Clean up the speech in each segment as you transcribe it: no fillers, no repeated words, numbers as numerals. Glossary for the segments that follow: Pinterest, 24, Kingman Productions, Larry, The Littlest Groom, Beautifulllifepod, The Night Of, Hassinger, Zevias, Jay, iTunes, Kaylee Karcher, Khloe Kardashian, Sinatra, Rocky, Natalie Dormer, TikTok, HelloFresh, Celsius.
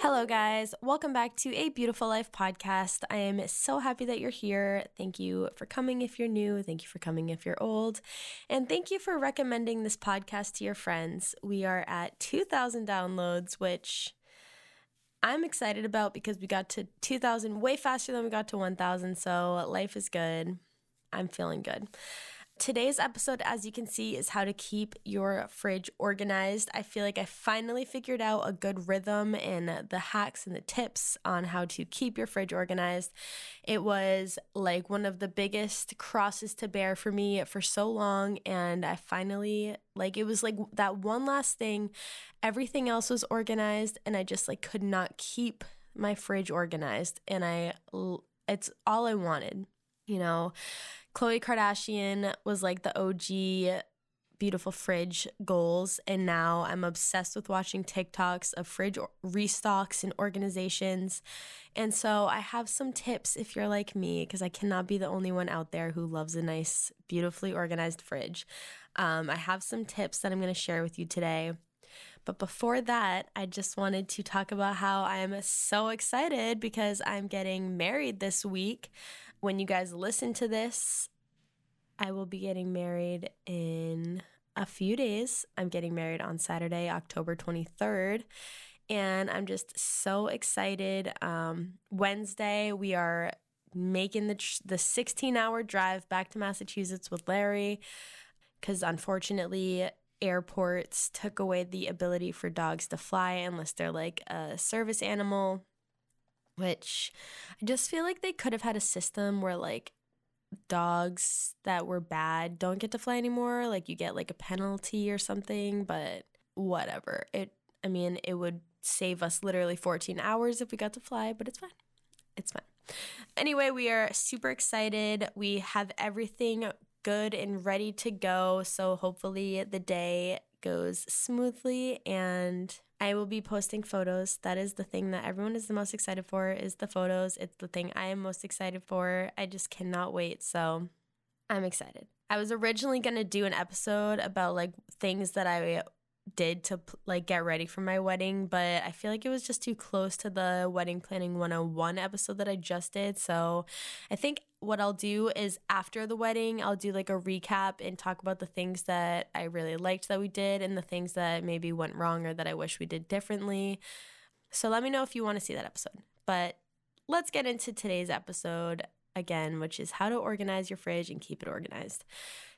Hello guys, welcome back to A Beautiful Life podcast. I am so happy that you're here. Thank you for coming if you're new, thank you for coming if you're old, and thank you for recommending this podcast to your friends. We are at 2,000 downloads, which I'm excited about because we got to 2,000 way faster than we got to 1,000, so life is good. I'm feeling good. Today's episode, as you can see, is how to keep your fridge organized. I feel like I finally figured out a good rhythm and the hacks and the tips on how to keep your fridge organized. It was like one of the biggest crosses to bear for me for so long, and I finally, it was like that one last thing. Everything else was organized, and I just could not keep my fridge organized, and it's all I wanted. You know, Khloe Kardashian was like the OG beautiful fridge goals, and now I'm obsessed with watching TikToks of fridge restocks and organizations. And so I have some tips if you're like me, because I cannot be the only one out there who loves a nice, beautifully organized fridge. I have some tips that I'm going to share with you today. But before that, I just wanted to talk about how I'm so excited because I'm getting married this week. When you guys listen to this, I will be getting married in a few days. I'm getting married on Saturday, October 23rd, and I'm just so excited. Wednesday, we are making the 16-hour drive back to Massachusetts with Larry because unfortunately, airports took away the ability for dogs to fly unless they're like a service animal, which I just feel like they could have had a system where dogs that were bad don't get to fly anymore. You get a penalty or something, but whatever. It would save us literally 14 hours if we got to fly, but it's fine. It's fine. Anyway, we are super excited. We have everything good and ready to go, so hopefully the day goes smoothly, and I will be posting photos. That is the thing that everyone is the most excited for, is the photos. It's the thing I am most excited for. I just cannot wait, so I'm excited. I was originally going to do an episode about things that I did to get ready for my wedding, but I feel it was just too close to the wedding planning 101 episode that I just did. So I think what I'll do is after the wedding, I'll do a recap and talk about the things that I really liked that we did and the things that maybe went wrong or that I wish we did differently. So let me know if you want to see that episode. But let's get into today's episode again, which is how to organize your fridge and keep it organized.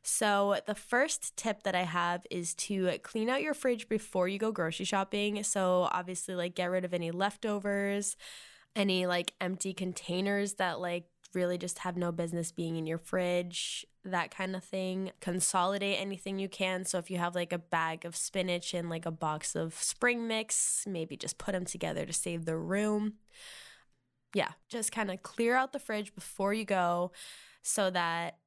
So the first tip that I have is to clean out your fridge before you go grocery shopping. So obviously get rid of any leftovers, any empty containers that really just have no business being in your fridge, that kind of thing. Consolidate anything you can. So if you have a bag of spinach and a box of spring mix, maybe just put them together to save the room. Yeah, just kind of clear out the fridge before you go so that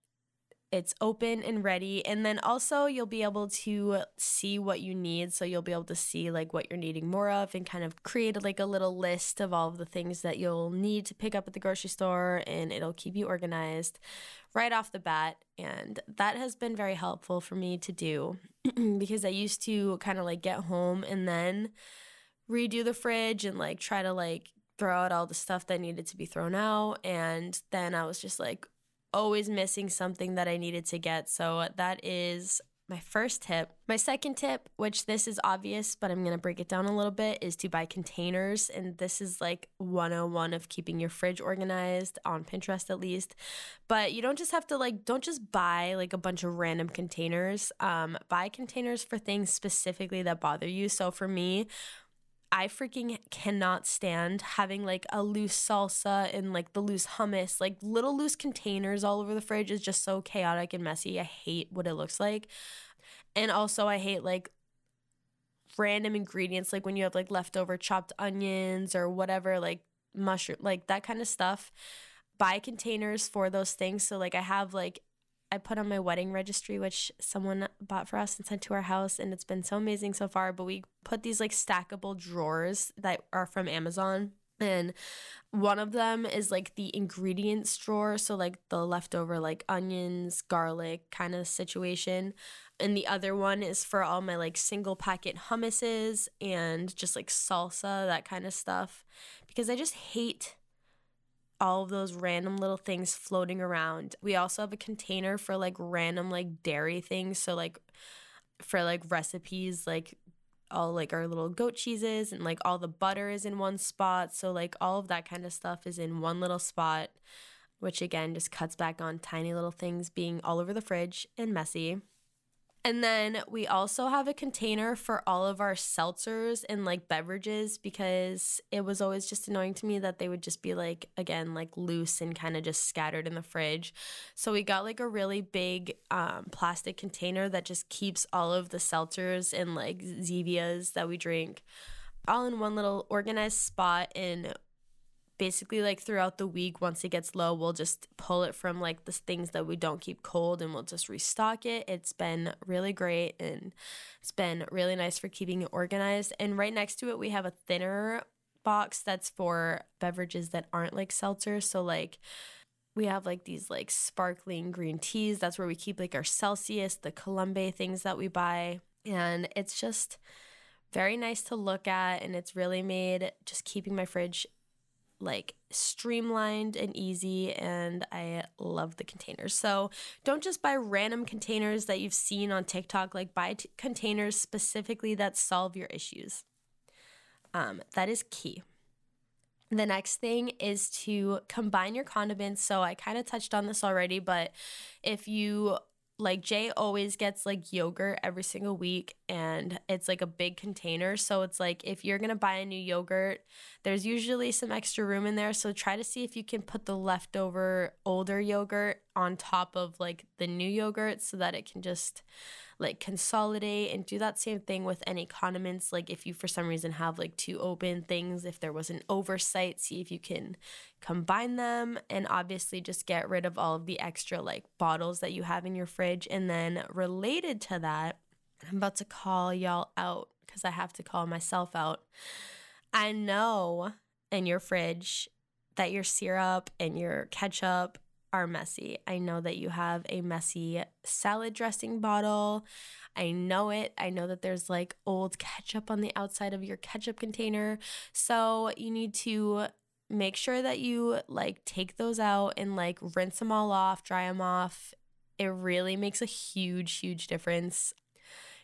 it's open and ready. And then also you'll be able to see what you need. So you'll be able to see what you're needing more of and kind of create a little list of all of the things that you'll need to pick up at the grocery store, and it'll keep you organized right off the bat. And that has been very helpful for me to do because I used to kind of get home and then redo the fridge and try to throw out all the stuff that needed to be thrown out, and then I was just always missing something that I needed to get. So that is my first tip. My second tip, which this is obvious, but I'm going to break it down a little bit, is to buy containers. And this is 101 of keeping your fridge organized on Pinterest at least. But you don't just have to don't just buy a bunch of random containers. Buy containers for things specifically that bother you. So for me, I freaking cannot stand having a loose salsa and the loose hummus, little loose containers all over the fridge is just so chaotic and messy. I hate what it looks like. And also I hate random ingredients, when you have leftover chopped onions or whatever, mushroom, that kind of stuff. Buy containers for those things. So I have I put on my wedding registry, which someone bought for us and sent to our house, and it's been so amazing so far. But we put these like stackable drawers that are from Amazon, and one of them is like the ingredients drawer, so like the leftover like onions, garlic kind of situation. And the other one is for all my like single packet hummuses and just like salsa, that kind of stuff, because I just hate all of those random little things floating around. We also have a container for like random like dairy things, so like for like recipes, like all like our little goat cheeses and like all the butter is in one spot, so like all of that kind of stuff is in one little spot, which again just cuts back on tiny little things being all over the fridge and messy. And then we also have a container for all of our seltzers and like beverages, because it was always just annoying to me that they would just be like, again, like loose and kind of just scattered in the fridge. So we got like a really big plastic container that just keeps all of the seltzers and like Zevias that we drink all in one little organized spot. And basically like throughout the week, once it gets low, we'll just pull it from like the things that we don't keep cold and we'll just restock it. It's been really great and it's been really nice for keeping it organized. And right next to it, we have a thinner box that's for beverages that aren't like seltzer. So like we have like these like sparkling green teas. That's where we keep like our Celsius, the Colombia things that we buy. And it's just very nice to look at, and it's really made just keeping my fridge like streamlined and easy, and I love the containers. So don't just buy random containers that you've seen on TikTok, like buy containers specifically that solve your issues. That is key. The next thing is to combine your condiments. So I kind of touched on this already, but if you like, Jay always gets like yogurt every single week, and it's like a big container. So it's like if you're going to buy a new yogurt, there's usually some extra room in there. So try to see if you can put the leftover older yogurt on top of like the new yogurt so that it can just like consolidate, and do that same thing with any condiments. Like if you for some reason have like two open things, if there was an oversight, see if you can combine them, and obviously just get rid of all of the extra like bottles that you have in your fridge. And then related to that, I'm about to call y'all out because I have to call myself out. I know in your fridge that your syrup and your ketchup are messy. I know that you have a messy salad dressing bottle. I know it. I know that there's like old ketchup on the outside of your ketchup container. So you need to make sure that you like take those out and like rinse them all off, dry them off. It really makes a huge, huge difference,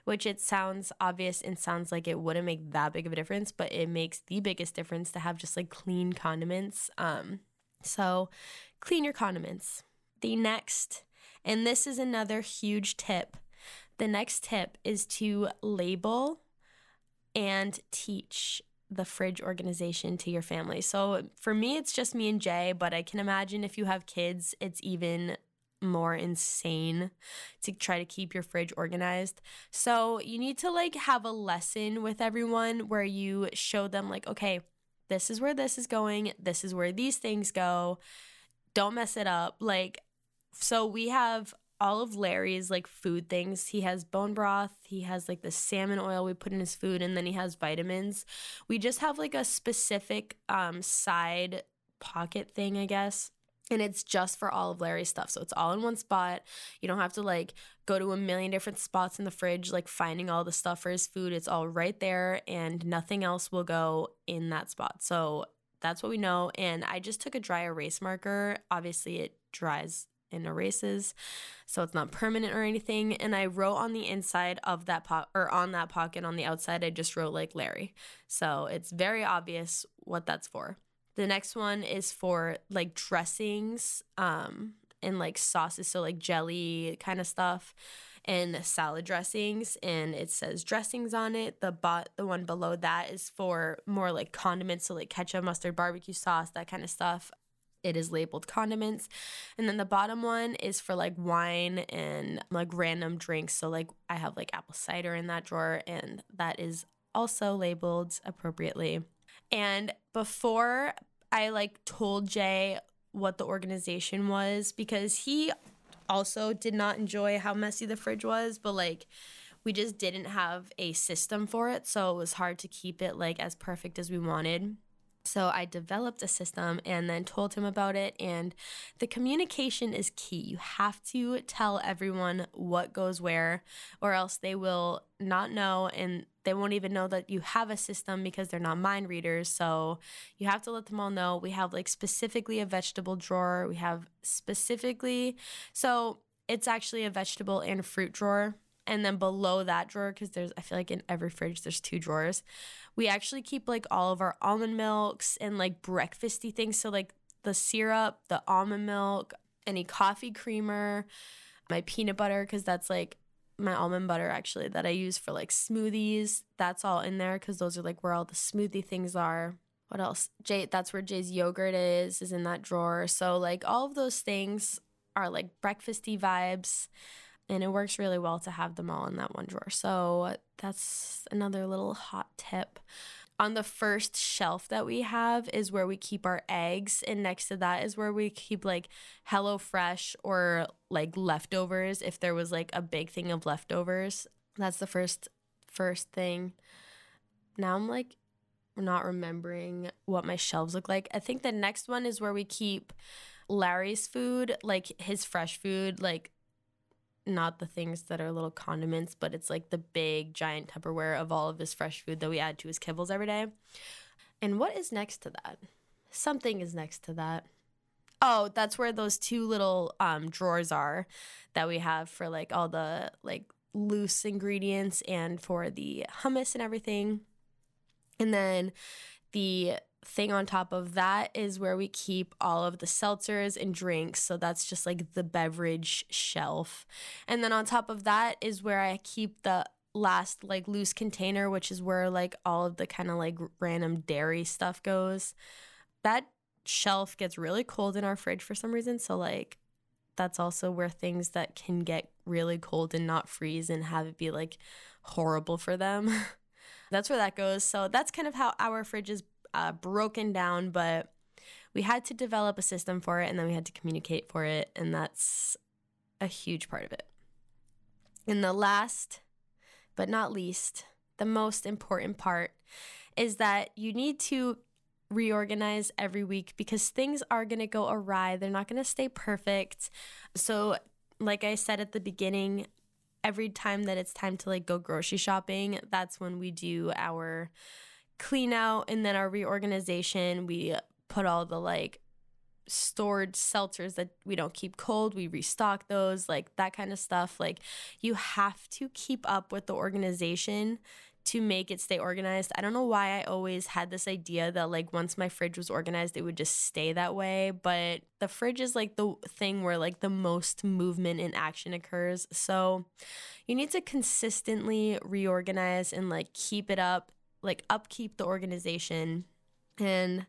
which it sounds obvious and sounds like it wouldn't make that big of a difference, but it makes the biggest difference to have just like clean condiments. So clean your condiments. The next, and this is another huge tip, the next tip is to label and teach the fridge organization to your family. So for me, it's just me and Jay, but I can imagine if you have kids, it's even more insane to try to keep your fridge organized. So you need to like have a lesson with everyone where you show them like, okay, this is where this is going, this is where these things go, don't mess it up. Like, so we have all of Larry's like food things. He has bone broth, he has like the salmon oil we put in his food, and then he has vitamins. We just have like a specific side pocket thing, I guess. And it's just for all of Larry's stuff. So it's all in one spot. You don't have to like go to a million different spots in the fridge, like finding all the stuff for his food. It's all right there, and nothing else will go in that spot. So that's what we know. And I just took a dry erase marker. Obviously, it dries and erases, so it's not permanent or anything. And I wrote on the inside of that on that pocket, on the outside, I just wrote like Larry. So it's very obvious what that's for. The next one is for like dressings and like sauces, so like jelly kind of stuff and salad dressings, and it says dressings on it. The one below that is for more like condiments, so like ketchup, mustard, barbecue sauce, that kind of stuff. It is labeled condiments. And then the bottom one is for like wine and like random drinks. So like I have like apple cider in that drawer, and that is also labeled appropriately. And before I like told Jay what the organization was, because he also did not enjoy how messy the fridge was, but like we just didn't have a system for it, so it was hard to keep it like as perfect as we wanted. So I developed a system and then told him about it, and the communication is key. You have to tell everyone what goes where, or else they will not know and they won't even know that you have a system because they're not mind readers. So you have to let them all know. We have like specifically a vegetable drawer. We have specifically, so it's actually a vegetable and fruit drawer. And then below that drawer, because there's, I feel like in every fridge, there's two drawers. We actually keep like all of our almond milks and like breakfasty things. So like the syrup, the almond milk, any coffee creamer, my peanut butter, because that's like my almond butter actually that I use for like smoothies. That's all in there because those are like where all the smoothie things are. What else? Jay, that's where Jay's yogurt is in that drawer. So like all of those things are like breakfasty vibes. And it works really well to have them all in that one drawer. So that's another little hot tip. On the first shelf that we have is where we keep our eggs. And next to that is where we keep like HelloFresh or like leftovers. If there was like a big thing of leftovers, that's the first thing. Now I'm like not remembering what my shelves look like. I think the next one is where we keep Larry's food, like his fresh food, like not the things that are little condiments, but it's like the big giant Tupperware of all of his fresh food that we add to his kibbles every day. And what is next to that? Something is next to that. Oh, that's where those two little drawers are that we have for like all the like loose ingredients and for the hummus and everything. And then the thing on top of that is where we keep all of the seltzers and drinks. So that's just like the beverage shelf. And then on top of that is where I keep the last like loose container, which is where like all of the kind of like random dairy stuff goes. That shelf gets really cold in our fridge for some reason. So like that's also where things that can get really cold and not freeze and have it be like horrible for them. That's where that goes. So that's kind of how our fridge is broken down, but we had to develop a system for it, and then we had to communicate for it, and that's a huge part of it. And the last but not least, the most important part is that you need to reorganize every week because things are going to go awry. They're not going to stay perfect. So like I said at the beginning, every time that it's time to like go grocery shopping, that's when we do our clean out and then our reorganization. We put all the like stored seltzers that we don't keep cold, we restock those, like that kind of stuff. Like you have to keep up with the organization to make it stay organized. I don't know why I always had this idea that like once my fridge was organized it would just stay that way, but the fridge is like the thing where like the most movement and action occurs. So you need to consistently reorganize and like keep it up, like upkeep the organization. And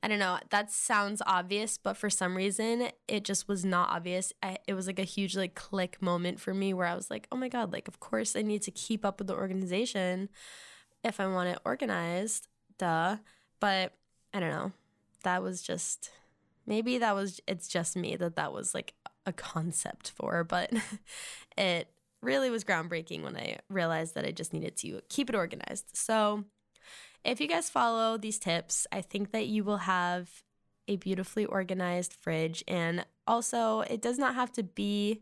I don't know, that sounds obvious, but for some reason it just was not obvious. It was like a huge like click moment for me where I was like, oh my God, like of course I need to keep up with the organization if I want it organized, duh. But I don't know, that was just, maybe that was, it's just me that was like a concept for, but it really was groundbreaking when I realized that I just needed to keep it organized. So if you guys follow these tips, I think that you will have a beautifully organized fridge. And also, it does not have to be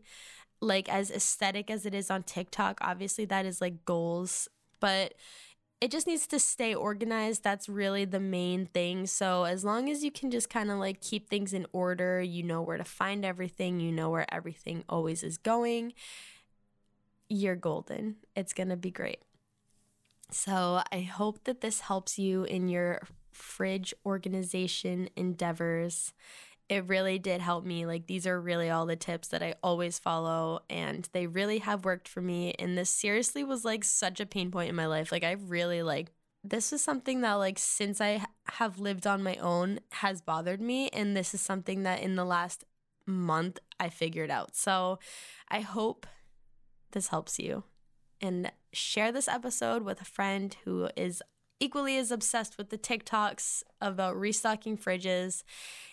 like as aesthetic as it is on TikTok. Obviously, that is like goals, but it just needs to stay organized. That's really the main thing. So as long as you can just kind of like keep things in order, you know where to find everything, you know where everything always is going, you're golden. It's gonna be great. So I hope that this helps you in your fridge organization endeavors. It really did help me. Like these are really all the tips that I always follow, and they really have worked for me. And this seriously was like such a pain point in my life. Like I really like, this is something that like since I have lived on my own has bothered me. And this is something that in the last month I figured out. So I hope this helps you, and share this episode with a friend who is equally as obsessed with the TikToks about restocking fridges.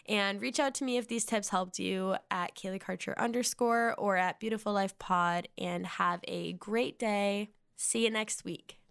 And reach out to me if these tips helped you at KayleeKarcher_ or at Beautiful Life Pod. And have a great day. See you next week.